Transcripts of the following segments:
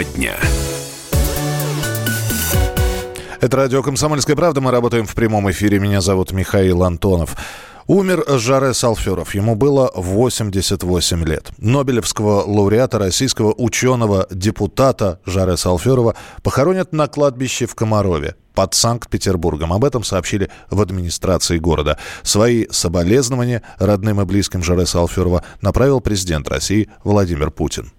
Тема дня. Это радио «Комсомольская правда». Мы работаем в прямом эфире. Меня зовут Михаил Антонов. Умер Жорес Алферов. Ему было 88 лет. Нобелевского лауреата, российского ученого-депутата Жореса Алферова похоронят на кладбище в Комарове под Санкт-Петербургом. Об этом сообщили в администрации города. Свои соболезнования родным и близким Жореса Алферова направил президент России Владимир Путин.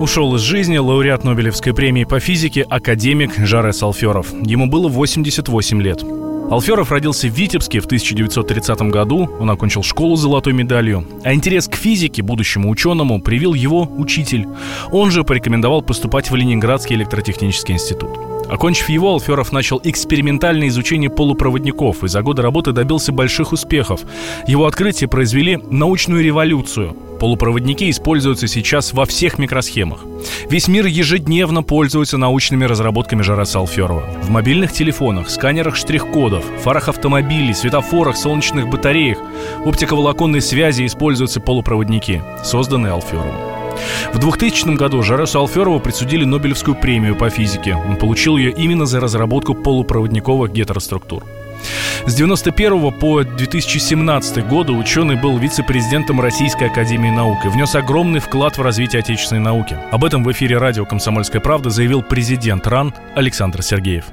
Ушел из жизни лауреат Нобелевской премии по физике, академик Жорес Алферов. Ему было 88 лет. Алферов родился в Витебске в 1930 году. Он окончил школу с золотой медалью. А интерес к физике, будущему ученому, привил его учитель. Он же порекомендовал поступать в Ленинградский электротехнический институт. Окончив его, Алферов начал экспериментальное изучение полупроводников и за годы работы добился больших успехов. Его открытия произвели научную революцию. Полупроводники используются сейчас во всех микросхемах. Весь мир ежедневно пользуется научными разработками Жореса Алферова. В мобильных телефонах, сканерах штрих-кодов, фарах автомобилей, светофорах, солнечных батареях, в оптиковолоконной связи используются полупроводники, созданные Алферовым. В 2000 году Жоресу Алферову присудили Нобелевскую премию по физике. Он получил ее именно за разработку полупроводниковых гетероструктур. С 1991 по 2017 годы ученый был вице-президентом Российской академии наук и внес огромный вклад в развитие отечественной науки. Об этом в эфире радио «Комсомольская правда» заявил президент РАН Александр Сергеев.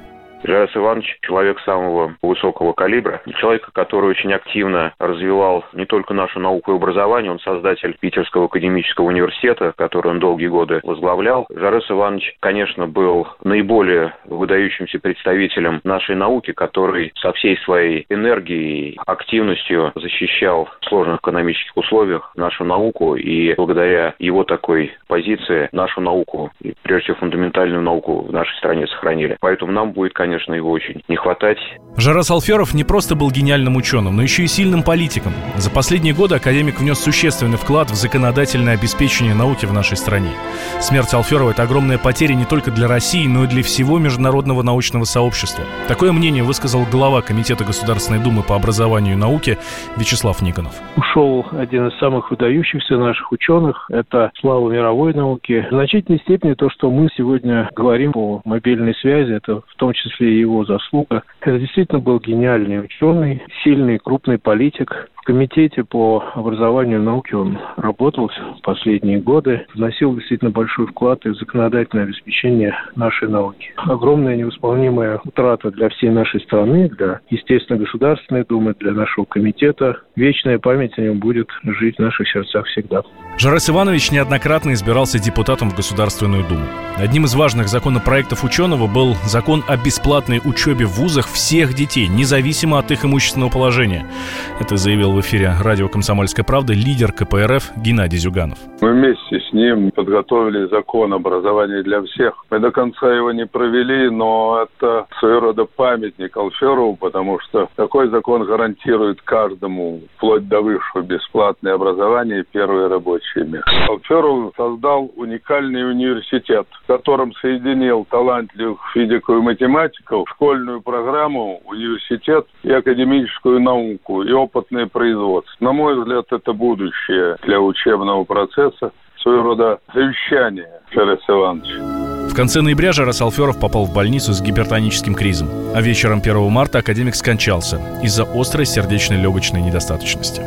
Жорес Иванович – человек самого высокого калибра, человек, который очень активно развивал не только нашу науку и образование, он создатель Питерского академического университета, который он долгие годы возглавлял. Жорес Иванович, конечно, был наиболее выдающимся представителем нашей науки, который со всей своей энергией, активностью защищал в сложных экономических условиях нашу науку, и благодаря его такой позиции нашу науку, и прежде всего фундаментальную науку в нашей стране сохранили. Поэтому нам будет, конечно, его очень не хватать. Жорес Алферов не просто был гениальным ученым, но еще и сильным политиком. За последние годы академик внес существенный вклад в законодательное обеспечение науки в нашей стране. Смерть Алферова – это огромная потеря не только для России, но и для всего международного научного сообщества. Такое мнение высказал глава Комитета Государственной Думы по образованию и науке Вячеслав Никонов. Ушел один из самых выдающихся наших ученых. Это слава мировой науки. В значительной степени то, что мы сегодня говорим о мобильной связи, это в том числе и его заслуга. Это действительно был гениальный ученый, сильный, крупный политик. В комитете по образованию и науке он работал в последние годы, вносил действительно большой вклад в законодательное обеспечение нашей науки. Огромная невосполнимая утрата для всей нашей страны, для, естественно, Государственной Думы, для нашего комитета. Вечная память о нем будет жить в наших сердцах всегда. Жорес Иванович неоднократно избирался депутатом в Государственную Думу. Одним из важных законопроектов ученого был закон о бесплатной учебе в вузах всех детей, независимо от их имущественного положения. Это заявил в эфире радио «Комсомольская правда» лидер КПРФ Геннадий Зюганов. Мы вместе с ним подготовили закон образования для всех. Мы до конца его не провели, но это своего рода памятник Алферову, потому что такой закон гарантирует каждому, вплоть до высшего, бесплатное образование и первые рабочие места. Алферов создал уникальный университет, в котором соединил талантливых физиков и математиков, школьную программу, университет и академическую науку, и опытные производства. На мой взгляд, это будущее для учебного процесса, своего рода завещание Жореса Ивановича. В конце ноября Жорес Алферов попал в больницу с гипертоническим кризом, а вечером 1 марта академик скончался из-за острой сердечно-легочной недостаточности.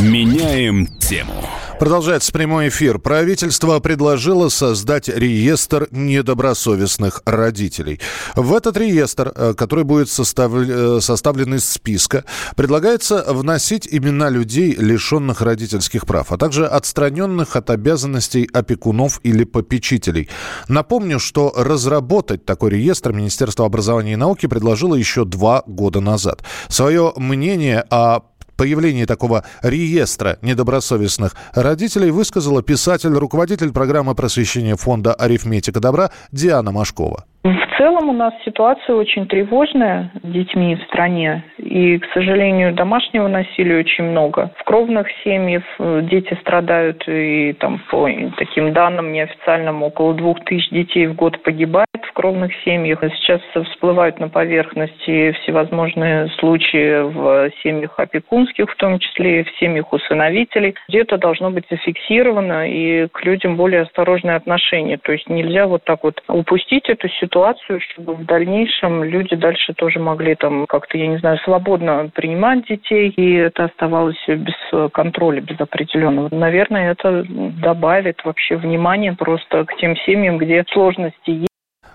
Меняем тему. Продолжается прямой эфир. Правительство предложило создать реестр недобросовестных родителей. В этот реестр, который будет составлен из списка, предлагается вносить имена людей, лишенных родительских прав, а также отстраненных от обязанностей опекунов или попечителей. Напомню, что разработать такой реестр Министерство образования и науки предложило еще 2 года назад. Свое мнение о появлении такого реестра недобросовестных родителей высказала писатель, руководитель программы просвещения фонда «Арифметика добра» Диана Машкова. В целом у нас ситуация очень тревожная с детьми в стране. И, к сожалению, домашнего насилия очень много. В кровных семьях дети страдают. И там, по таким данным неофициальным, около 2000 детей в год погибает в кровных семьях. Сейчас всплывают на поверхности всевозможные случаи в семьях опекунских, в том числе и в семьях усыновителей. Где-то должно быть зафиксировано и к людям более осторожное отношение. То есть нельзя вот так вот упустить эту ситуацию, чтобы в дальнейшем люди дальше тоже могли там как-то, я не знаю, свободно принимать детей, и это оставалось без контроля, без определенного. Наверное, это добавит вообще внимание просто к тем семьям, где сложности есть.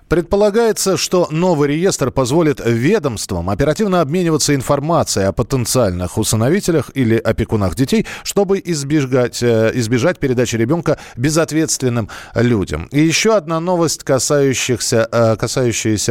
Предполагается, что новый реестр позволит ведомствам оперативно обмениваться информацией о потенциальных усыновителях или опекунах детей, чтобы избежать передачи ребенка безответственным людям. И еще одна новость, касающаяся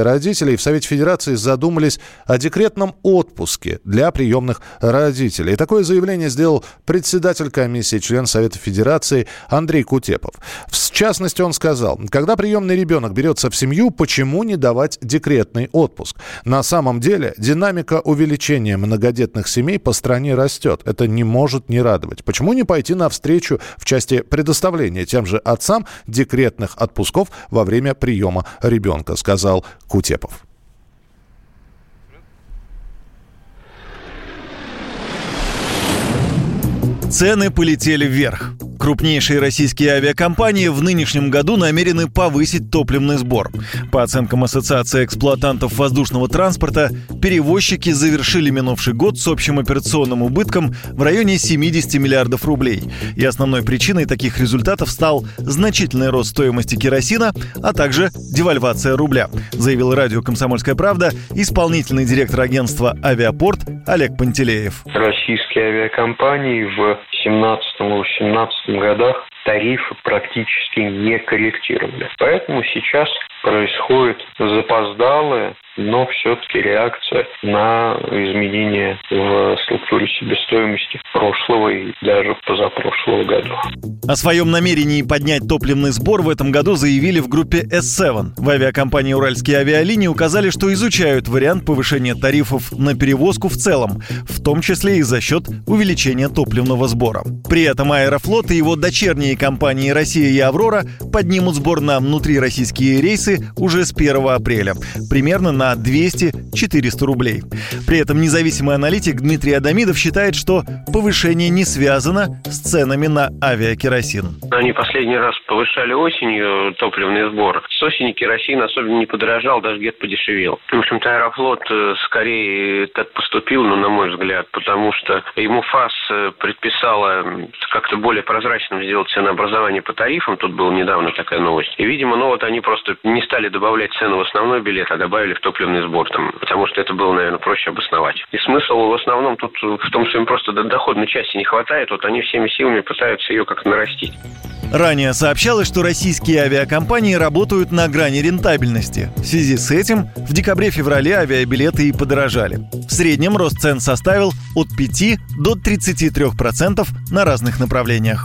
родителей. В Совете Федерации задумались о декретном отпуске для приемных родителей. Такое заявление сделал председатель комиссии, член Совета Федерации Андрей Кутепов. В частности, он сказал, когда приемный ребенок берется в семью, почему не давать декретный отпуск? На самом деле динамика увеличения многодетных семей по стране растет. Это не может не радовать. Почему не пойти навстречу в части предоставления тем же отцам декретных отпусков во время приема ребенка, сказал Кутепов. Цены полетели вверх. Крупнейшие российские авиакомпании в нынешнем году намерены повысить топливный сбор. По оценкам Ассоциации эксплуатантов воздушного транспорта, перевозчики завершили минувший год с общим операционным убытком в районе 70 миллиардов рублей. И основной причиной таких результатов стал значительный рост стоимости керосина, а также девальвация рубля, заявил радио «Комсомольская правда» исполнительный директор агентства «Авиапорт» Олег Пантелеев. Российские авиакомпании в 17-18 годах тарифы практически не корректировали. Поэтому сейчас происходит запоздалая, но все-таки реакция на изменения в структуре себестоимости прошлого и даже позапрошлого года. О своем намерении поднять топливный сбор в этом году заявили в группе S7. В авиакомпании «Уральские авиалинии» указали, что изучают вариант повышения тарифов на перевозку в целом, в том числе и за счет увеличения топливного сбора. При этом «Аэрофлот» и его дочерние компании «Россия» и «Аврора» поднимут сбор на внутрироссийские рейсы уже с 1 апреля. Примерно на 200-400 рублей. При этом независимый аналитик Дмитрий Адамидов считает, что повышение не связано с ценами на авиакеросин. Они последний раз повышали осенью топливный сбор. С осени керосин особенно не подорожал, даже где-то подешевел. В общем-то, Аэрофлот скорее так поступил, на мой взгляд, потому что ему ФАС предписала как-то более прозрачным сделать ценообразование по тарифам. Тут была недавно такая новость. И, видимо, они просто не стали добавлять цену в основной билет, а добавили в топливный сбор, потому что это было, наверное, проще обосновать. И смысл в основном тут в том, что им просто доходной части не хватает, они всеми силами пытаются ее как-то нарастить. Ранее сообщалось, что российские авиакомпании работают на грани рентабельности. В связи с этим в декабре-феврале авиабилеты и подорожали. В среднем рост цен составил от 5 до 33% на разных направлениях.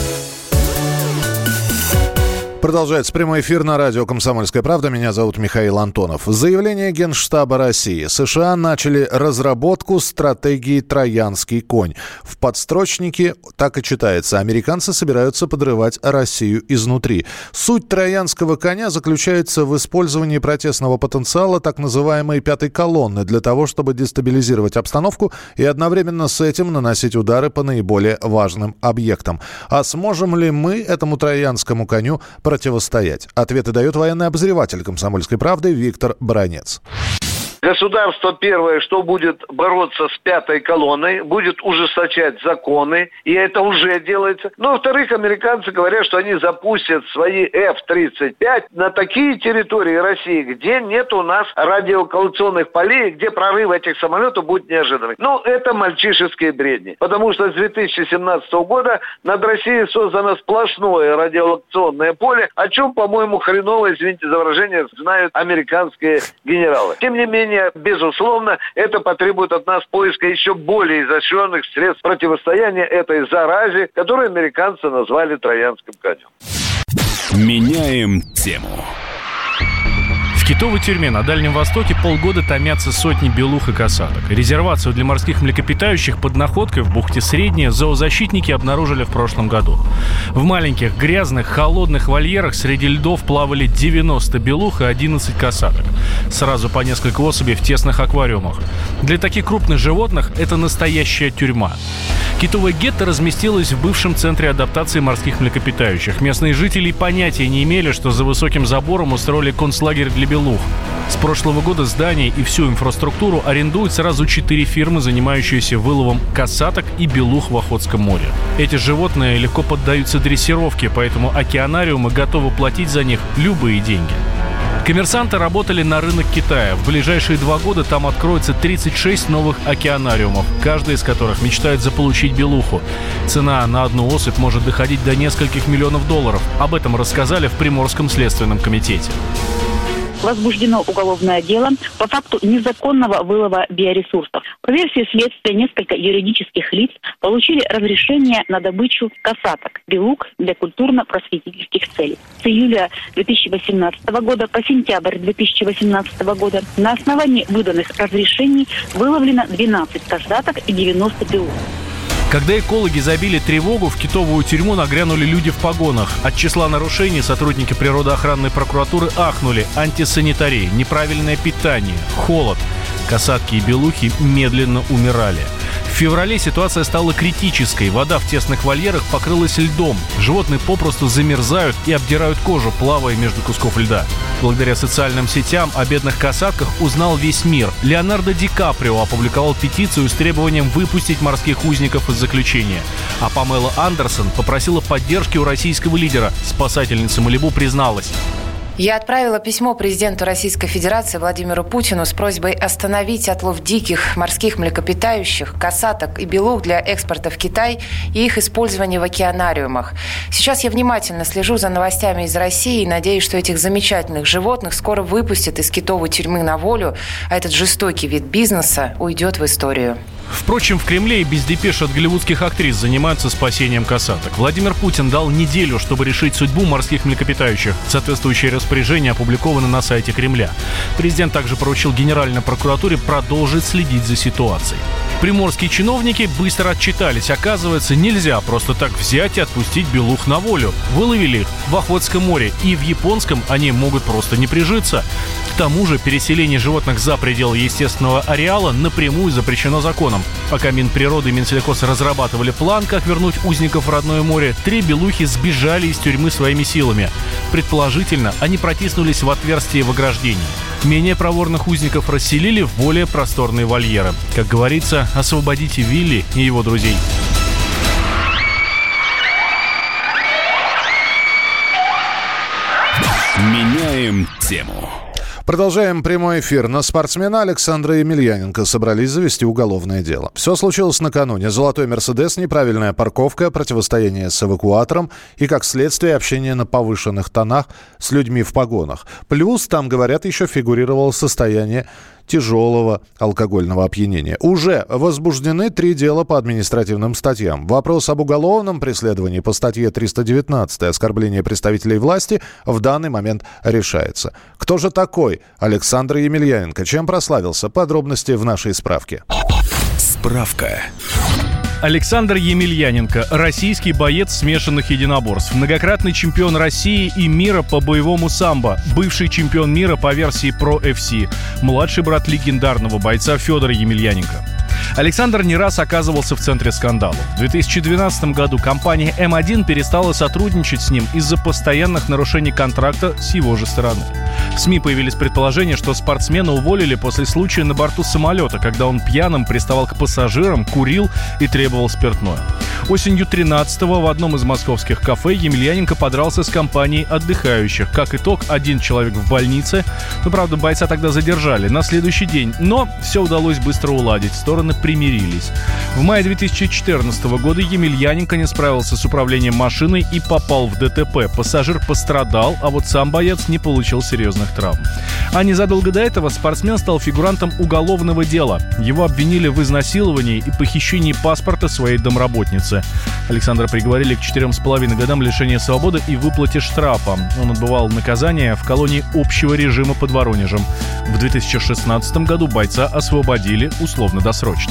Продолжается прямой эфир на радио «Комсомольская правда». Меня зовут Михаил Антонов. Заявление Генштаба России. США начали разработку стратегии «Троянский конь». В подстрочнике так и читается. Американцы собираются подрывать Россию изнутри. Суть «Троянского коня» заключается в использовании протестного потенциала так называемой «пятой колонны» для того, чтобы дестабилизировать обстановку и одновременно с этим наносить удары по наиболее важным объектам. А сможем ли мы этому «Троянскому коню» противостоять? Ответы дает военный обозреватель «Комсомольской правды» Виктор Баранец. Государство первое, что будет бороться с пятой колонной, будет ужесточать законы, и это уже делается. Но, во-вторых, американцы говорят, что они запустят свои F-35 на такие территории России, где нет у нас радиолокационных полей, где прорыв этих самолетов будет неожиданным. Но это мальчишеские бредни, потому что с 2017 года над Россией создано сплошное радиолокационное поле, о чем, по-моему, хреново, извините за выражение, знают американские генералы. Тем не менее, безусловно, это потребует от нас поиска еще более изощренных средств противостояния этой заразе, которую американцы назвали «Троянским конем». Меняем тему. В китовой тюрьме на Дальнем Востоке полгода томятся сотни белух и касаток. Резервацию для морских млекопитающих под находкой в бухте Средняя зоозащитники обнаружили в прошлом году. В маленьких, грязных, холодных вольерах среди льдов плавали 90 белух и 11 касаток. Сразу по несколько особей в тесных аквариумах. Для таких крупных животных это настоящая тюрьма. Китовая гетто разместилась в бывшем центре адаптации морских млекопитающих. Местные жители понятия не имели, что за высоким забором устроили концлагерь для белух. С прошлого года здание и всю инфраструктуру арендуют сразу 4 фирмы, занимающиеся выловом касаток и белух в Охотском море. Эти животные легко поддаются дрессировке, поэтому океанариумы готовы платить за них любые деньги. Коммерсанты работали на рынок Китая. В ближайшие 2 года там откроется 36 новых океанариумов, каждый из которых мечтает заполучить белуху. Цена на одну особь может доходить до нескольких миллионов $. Об этом рассказали в Приморском следственном комитете. Возбуждено уголовное дело по факту незаконного вылова биоресурсов. По версии следствия, несколько юридических лиц получили разрешение на добычу касаток, белух для культурно-просветительских целей. С июля 2018 года по сентябрь 2018 года на основании выданных разрешений выловлено 12 касаток и 90 белух. Когда экологи забили тревогу, в китовую тюрьму нагрянули люди в погонах. От числа нарушений сотрудники природоохранной прокуратуры ахнули. Антисанитария, неправильное питание, холод. Касатки и белухи медленно умирали. В феврале ситуация стала критической. Вода в тесных вольерах покрылась льдом. Животные попросту замерзают и обдирают кожу, плавая между кусков льда. Благодаря социальным сетям о бедных касатках узнал весь мир. Леонардо Ди Каприо опубликовал петицию с требованием выпустить морских узников из заключения. А Памела Андерсон попросила поддержки у российского лидера. Спасательница Малибу призналась: «Я отправила письмо президенту Российской Федерации Владимиру Путину с просьбой остановить отлов диких морских млекопитающих, касаток и белух для экспорта в Китай и их использование в океанариумах. Сейчас я внимательно слежу за новостями из России и надеюсь, что этих замечательных животных скоро выпустят из китовой тюрьмы на волю, а этот жестокий вид бизнеса уйдет в историю». Впрочем, в Кремле и без депеш от голливудских актрис занимаются спасением касаток. Владимир Путин дал неделю, чтобы решить судьбу морских млекопитающих. Соответствующее распоряжение опубликовано на сайте Кремля. Президент также поручил Генеральной прокуратуре продолжить следить за ситуацией. Приморские чиновники быстро отчитались. Оказывается, нельзя просто так взять и отпустить белух на волю. Выловили их в Охотском море, и в японском они могут просто не прижиться. К тому же переселение животных за пределы естественного ареала напрямую запрещено законом. Пока Минприроды и Минсельхоз разрабатывали план, как вернуть узников в родное море, 3 белухи сбежали из тюрьмы своими силами. Предположительно, они протиснулись в отверстие в ограждении. Менее проворных узников расселили в более просторные вольеры. Как говорится, освободите Вилли и его друзей. Меняем тему. Продолжаем прямой эфир. На спортсмена Александра Емельяненко собрались завести уголовное дело. Все случилось накануне. Золотой Мерседес, неправильная парковка, противостояние с эвакуатором и, как следствие, общение на повышенных тонах с людьми в погонах. Плюс, там, говорят, еще фигурировало состояние тяжелого алкогольного опьянения. Уже возбуждены 3 дела по административным статьям. Вопрос об уголовном преследовании по статье 319 «Оскорбление представителей власти» в данный момент решается. Кто же такой Александр Емельяненко? Чем прославился? Подробности в нашей справке. Справка. Александр Емельяненко – российский боец смешанных единоборств, многократный чемпион России и мира по боевому самбо, бывший чемпион мира по версии Pro FC, младший брат легендарного бойца Федора Емельяненко. Александр не раз оказывался в центре скандала. В 2012 году компания М1 перестала сотрудничать с ним из-за постоянных нарушений контракта с его же стороны. В СМИ появились предположения, что спортсмена уволили после случая на борту самолета, когда он пьяным приставал к пассажирам, курил и требовал спиртное. Осенью 13-го в одном из московских кафе Емельяненко подрался с компанией отдыхающих. Как итог, 1 человек в больнице. Ну, правда, бойца тогда задержали на следующий день. Но все удалось быстро уладить. Стороны примирились. В мае 2014 года Емельяненко не справился с управлением машиной и попал в ДТП. Пассажир пострадал, а вот сам боец не получил серьезных травм. А незадолго до этого спортсмен стал фигурантом уголовного дела. Его обвинили в изнасиловании и похищении паспорта своей домработницы. Александра приговорили к 4,5 годам лишения свободы и выплате штрафа. Он отбывал наказание в колонии общего режима под Воронежем. В 2016 году бойца освободили условно-досрочно.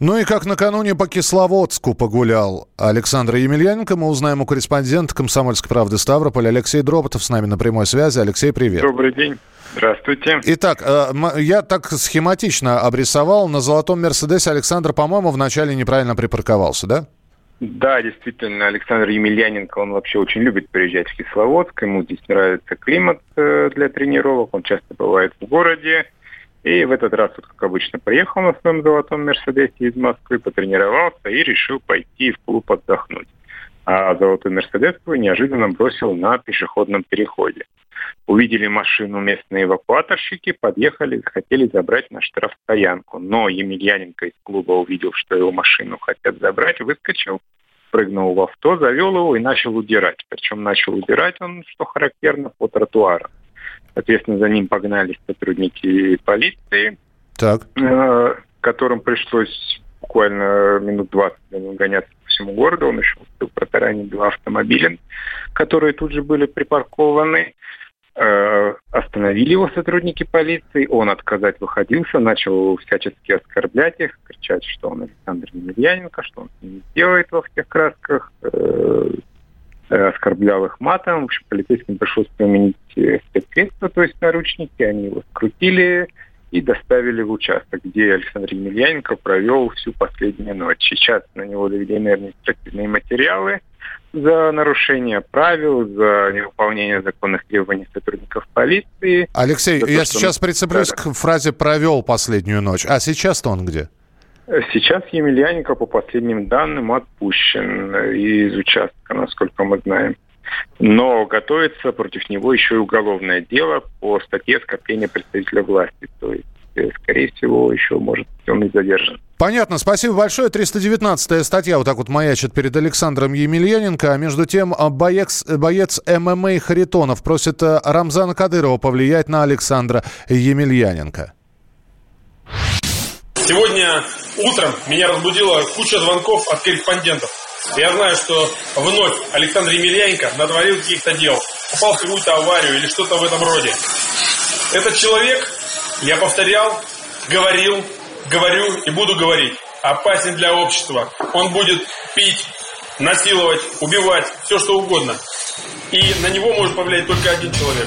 Ну и как накануне по Кисловодску погулял Александр Емельяненко, мы узнаем у корреспондента «Комсомольской правды» Ставрополь Алексей Дроботов с нами на прямой связи. Алексей, привет. Добрый день. Здравствуйте. Итак, я так схематично обрисовал. На «Золотом Мерседесе» Александр, по-моему, вначале неправильно припарковался, да? Да, действительно, Александр Емельяненко, он вообще очень любит приезжать в Кисловодск. Ему здесь нравится климат для тренировок. Он часто бывает в городе. И в этот раз, вот, как обычно, приехал на своем «Золотом Мерседесе» из Москвы, потренировался и решил пойти в клуб отдохнуть. А «Золотой Мерседес» его неожиданно бросил на пешеходном переходе. Увидели машину местные эвакуаторщики, подъехали, хотели забрать на штрафстоянку. Но Емельяненко из клуба увидел, что его машину хотят забрать, выскочил, прыгнул в авто, завел его и начал удирать. Причем начал удирать он, что характерно, по тротуарам. Соответственно, за ним погнались сотрудники полиции, так. Которым пришлось буквально минут 20 гоняться по всему городу. Он еще успел протаранить 2 автомобиля, которые тут же были припаркованы. Остановили его сотрудники полиции, он отказать выходился, начал всячески оскорблять их, кричать, что он Александр Емельяненко, что он с ними делает во всех красках, оскорблял их матом. В общем, полицейским пришлось применить спецсредства, то есть наручники. Они его скрутили и доставили в участок, где Александр Емельяненко провел всю последнюю ночь. Сейчас на него заведены административные материалы за нарушение правил, за невыполнение законных требований сотрудников полиции. Алексей, я сейчас прицеплюсь к фразе «провел последнюю ночь». А сейчас-то он где? Сейчас Емельяненко, по последним данным, отпущен из участка, насколько мы знаем. Но готовится против него еще и уголовное дело по статье «Оскорбление представителя власти». То есть, скорее всего, еще может он и задержан. Понятно. Спасибо большое. 319-я статья вот так вот маячит перед Александром Емельяненко. А между тем, боец ММА Харитонов просит Рамзана Кадырова повлиять на Александра Емельяненко. Сегодня утром меня разбудила куча звонков от корреспондентов. Я знаю, что вновь Александр Емельяненко натворил каких-то дел, попал в какую-то аварию или что-то в этом роде. Этот человек, я повторял, говорил, говорю и буду говорить, опасен для общества. Он будет пить, насиловать, убивать, все что угодно. И на него может повлиять только один человек.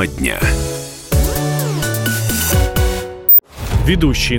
Тема дня. Ведущие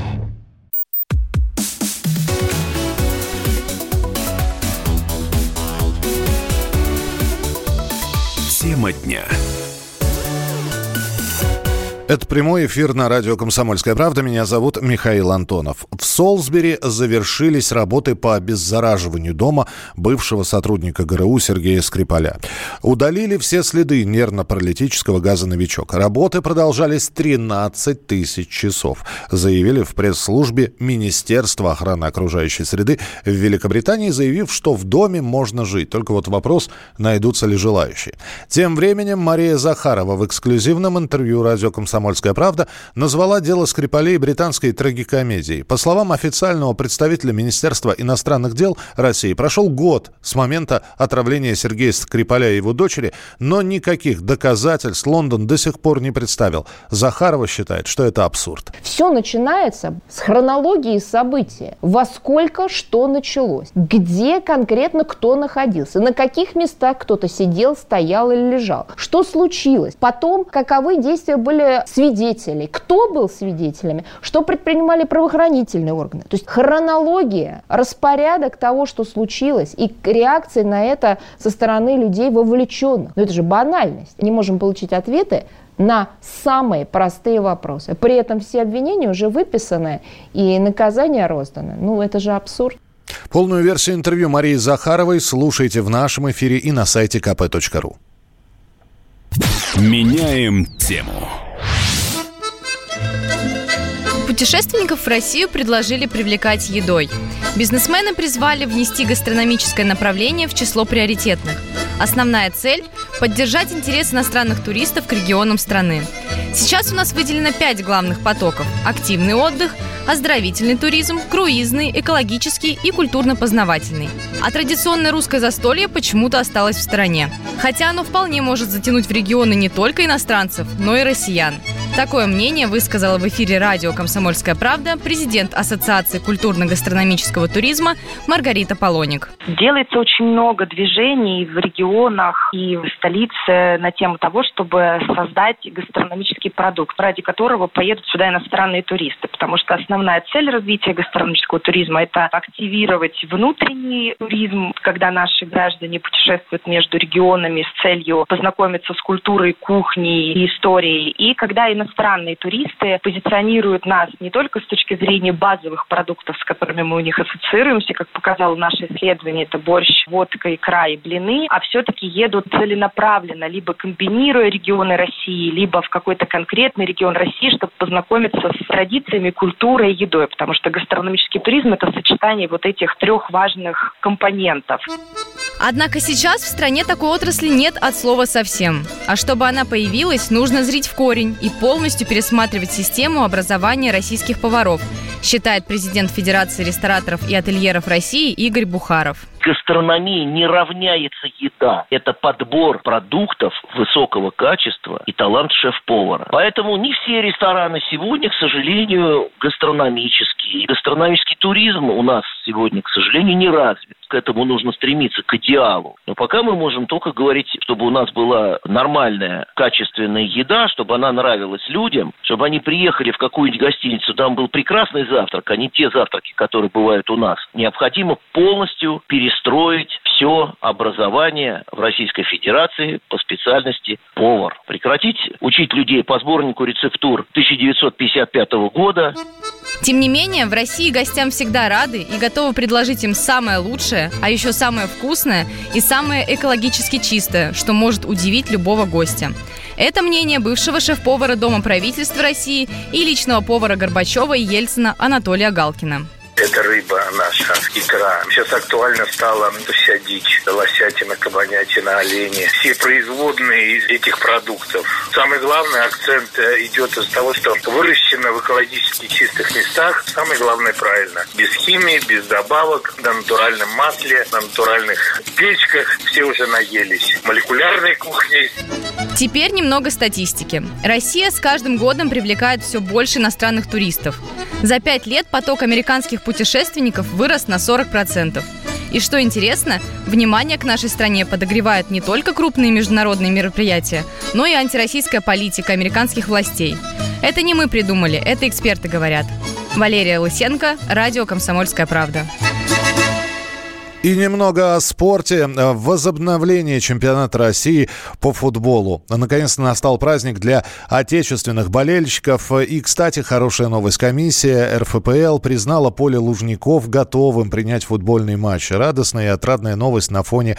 Тема дня. Это прямой эфир на радио «Комсомольская правда». Меня зовут Михаил Антонов. В Солсбери завершились работы по обеззараживанию дома бывшего сотрудника ГРУ Сергея Скрипаля. Удалили все следы нервно-паралитического газа «Новичок». Работы продолжались 13 тысяч часов, заявили в пресс-службе Министерства охраны окружающей среды в Великобритании, заявив, что в доме можно жить. Только вот вопрос, найдутся ли желающие. Тем временем Мария Захарова в эксклюзивном интервью радио «Комсомольская правда» назвала дело Скрипалей британской трагикомедией. По словам официального представителя Министерства иностранных дел России, прошел год с момента отравления Сергея Скрипаля и его дочери, но никаких доказательств Лондон до сих пор не представил. Захарова считает, что это абсурд. Все начинается с хронологии событий. Во сколько что началось? Где конкретно кто находился? На каких местах кто-то сидел, стоял или лежал? Что случилось? Потом, каковы действия были свидетелей, кто был свидетелями, что предпринимали правоохранительные органы. То есть хронология, распорядок того, что случилось, и реакции на это со стороны людей вовлеченных. Но это же банальность. Не можем получить ответы на самые простые вопросы. При этом все обвинения уже выписаны и наказания розданы. Ну, это же абсурд. Полную версию интервью Марии Захаровой слушайте в нашем эфире и на сайте kp.ru. Меняем тему. Путешественников в Россию предложили привлекать едой. Бизнесмены призвали внести гастрономическое направление в число приоритетных. Основная цель – поддержать интерес иностранных туристов к регионам страны. Сейчас у нас выделено 5 главных потоков – активный отдых, оздоровительный туризм, круизный, экологический и культурно-познавательный. А традиционное русское застолье почему-то осталось в стороне. Хотя оно вполне может затянуть в регионы не только иностранцев, но и россиян. Такое мнение высказала в эфире радио «Комсомольская правда» президент Ассоциации культурно-гастрономического туризма Маргарита Полоник. Делается очень много движений в регионах и в столице на тему того, чтобы создать гастрономический продукт, ради которого поедут сюда иностранные туристы. Потому что основная цель развития гастрономического туризма – это активировать внутренний туризм, когда наши граждане путешествуют между регионами с целью познакомиться с культурой, кухней и историей, и когда иностранные туристы позиционируют нас не только с точки зрения базовых продуктов, с которыми мы у них ассоциируемся, как показало наше исследование, это борщ, водка, икра и блины, а все-таки едут целенаправленно, либо комбинируя регионы России, либо в какой-то конкретный регион России, чтобы познакомиться с традициями, культурой и едой, потому что гастрономический туризм – это сочетание вот этих трех важных компонентов. Однако сейчас в стране такой отрасли нет от слова совсем. А чтобы она появилась, нужно зрить в корень и полностью пересматривать систему образования российских поваров, считает президент Федерации рестораторов и ательеров России Игорь Бухаров. Гастрономия не равняется еда. Это подбор продуктов высокого качества и талант шеф-повара. Поэтому не все рестораны сегодня, к сожалению, гастрономические. И гастрономический туризм у нас сегодня, к сожалению, не развит. К этому нужно стремиться, к идеалу. Но пока мы можем только говорить, чтобы у нас была нормальная, качественная еда, чтобы она нравилась людям, чтобы они приехали в какую-нибудь гостиницу, там был прекрасный завтрак, а не те завтраки, которые бывают у нас. Необходимо полностью перестроить все образование в Российской Федерации по специальности повар. Прекратить учить людей по сборнику рецептур 1955 года. Тем не менее, в России гостям всегда рады и готовы предложить им самое лучшее, а еще самое вкусное и самое экологически чистое, что может удивить любого гостя. Это мнение бывшего шеф-повара Дома правительства России и личного повара Горбачева и Ельцина Анатолия Галкина. Это рыба наша, икра. Сейчас актуально стала вся дичь, лосятина, кабанятина, олени. Все производные из этих продуктов. Самый главный акцент идет из того, что выращено в экологически чистых местах. Самое главное правильно. Без химии, без добавок, на натуральном масле, на натуральных печках. Все уже наелись. Молекулярной кухней. Теперь немного статистики. Россия с каждым годом привлекает все больше иностранных туристов. За 5 лет поток американских путешественников вырос на 40%. И что интересно, внимание к нашей стране подогревают не только крупные международные мероприятия, но и антироссийская политика американских властей. Это не мы придумали, это эксперты говорят. Валерия Лысенко, радио «Комсомольская правда». И немного о спорте. Возобновление чемпионата России по футболу. Наконец-то настал праздник для отечественных болельщиков. И, кстати, хорошая новость. Комиссия РФПЛ признала поле Лужников готовым принять футбольный матч. Радостная и отрадная новость на фоне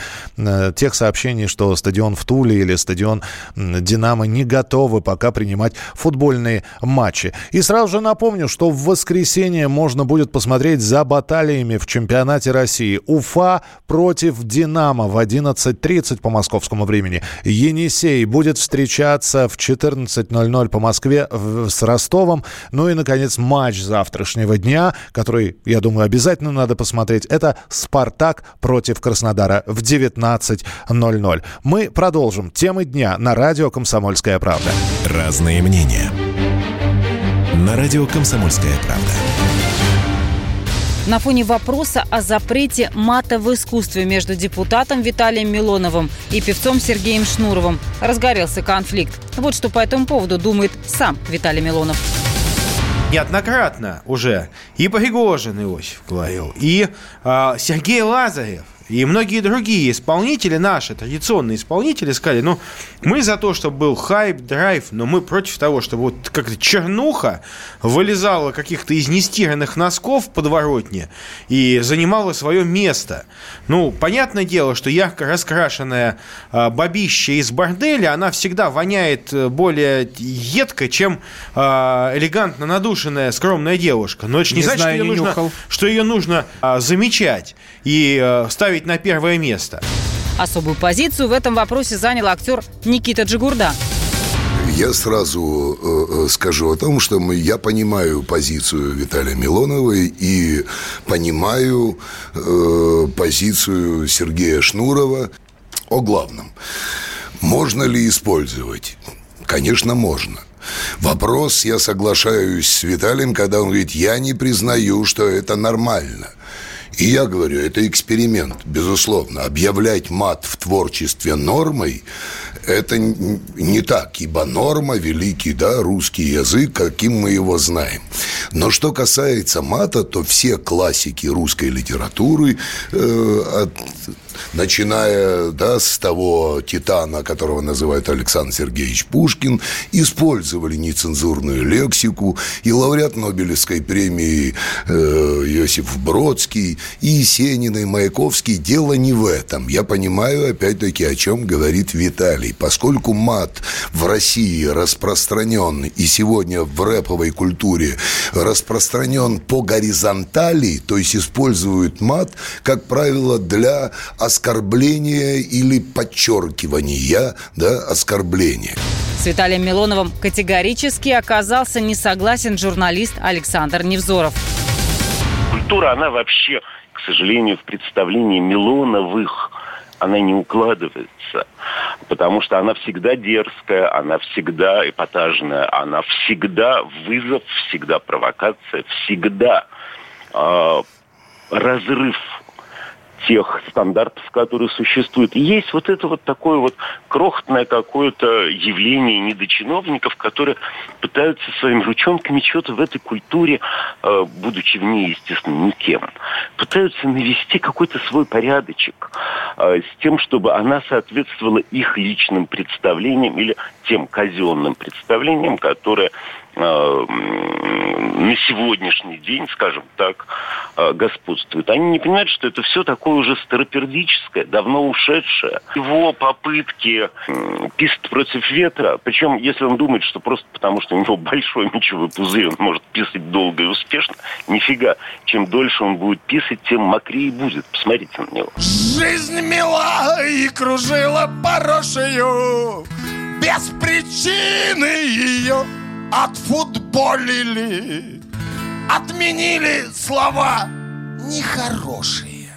тех сообщений, что стадион в Туле или стадион «Динамо» не готовы пока принимать футбольные матчи. И сразу же напомню, что в воскресенье можно будет посмотреть за баталиями в чемпионате России. Уфа против «Динамо» в 11:30 по московскому времени. «Енисей» будет встречаться в 14:00 по Москве с Ростовом. Ну и, наконец, матч завтрашнего дня, который, я думаю, обязательно надо посмотреть. Это «Спартак» против Краснодара в 19:00. Мы продолжим темы дня на радио «Комсомольская правда». Разные мнения. На радио «Комсомольская правда». На фоне вопроса о запрете мата в искусстве между депутатом Виталием Милоновым и певцом Сергеем Шнуровым разгорелся конфликт. Вот что по этому поводу думает сам Виталий Милонов. Неоднократно уже и Пригожин Иосиф говорил, и Сергей Лазарев, и многие другие исполнители, наши традиционные исполнители, сказали, мы за то, чтобы был хайп, драйв, но мы против того, чтобы вот как-то чернуха вылезала каких-то из нестиранных носков в подворотне и занимала свое место. Понятное дело, что ярко раскрашенная бабища из борделя, она всегда воняет более едко, чем элегантно надушенная скромная девушка. Но это не значит, что ее нужно замечать и ставить на первое место. Особую позицию в этом вопросе занял актер Никита Джигурда. Я сразу скажу о том, что я понимаю позицию Виталия Милонова и понимаю позицию Сергея Шнурова о главном. Можно ли использовать? Конечно, можно. Вопрос, я соглашаюсь с Виталием, когда он говорит, я не признаю, что это нормально. И я говорю, это эксперимент, безусловно. Объявлять мат в творчестве нормой – это не так, ибо норма – великий, русский язык, каким мы его знаем. Но что касается мата, то все классики русской литературы, начиная с того титана, которого называют Александр Сергеевич Пушкин, использовали нецензурную лексику, и лауреат Нобелевской премии Иосиф Бродский, и Есенин, и Маяковский. Дело не в этом. Я понимаю, опять-таки, о чем говорит Виталий. Поскольку мат в России распространен, и сегодня в рэповой культуре распространен по горизонтали, то есть используют мат, как правило, для оскорбления или подчеркивания, оскорбления. С Виталием Милоновым категорически оказался не согласен журналист Александр Невзоров. Культура, она вообще, к сожалению, в представлении Милоновых, она не укладывается, потому что она всегда дерзкая, она всегда эпатажная, она всегда вызов, всегда провокация, всегда разрыв тех стандартов, которые существуют. И есть вот это вот такое вот крохотное какое-то явление недочиновников, которые пытаются своими ручонками что-то в этой культуре, будучи в ней, естественно, никем, пытаются навести какой-то свой порядочек с тем, чтобы она соответствовала их личным представлениям или тем казенным представлениям, которые на сегодняшний день, скажем так, господствует. Они не понимают, что это все такое уже старопердическое, давно ушедшее. Его попытки писать против ветра, причем если он думает, что просто потому, что у него большой мочевой пузырь, он может писать долго и успешно, нифига. Чем дольше он будет писать, тем мокрее будет. Посмотрите на него. Жизнь мила и кружила порошею, без причины ее отфутболили, отменили слова нехорошие.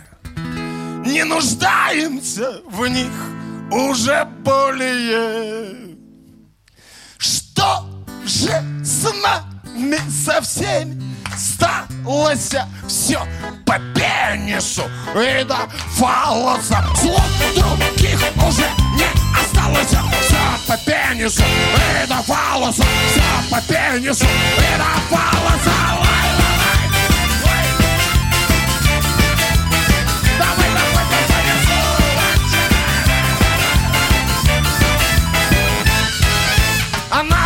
Не нуждаемся в них уже более. Что же с нами со всеми сталося? Все по пенису и до фаллоса. Слов других уже не осталось. Все по пенису и до фаллоса. Все по пенису и до фаллоса.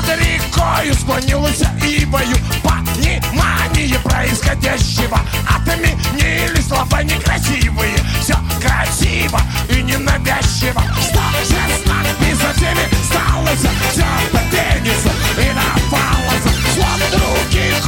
Рекою склонилась ивою, понимание происходящего отменили слова некрасивые. Все красиво и ненавязчиво. Что же с нами со всеми сталось? Все по пенису и на фаллоса. Слов других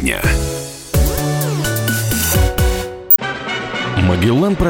Дня. Магеллан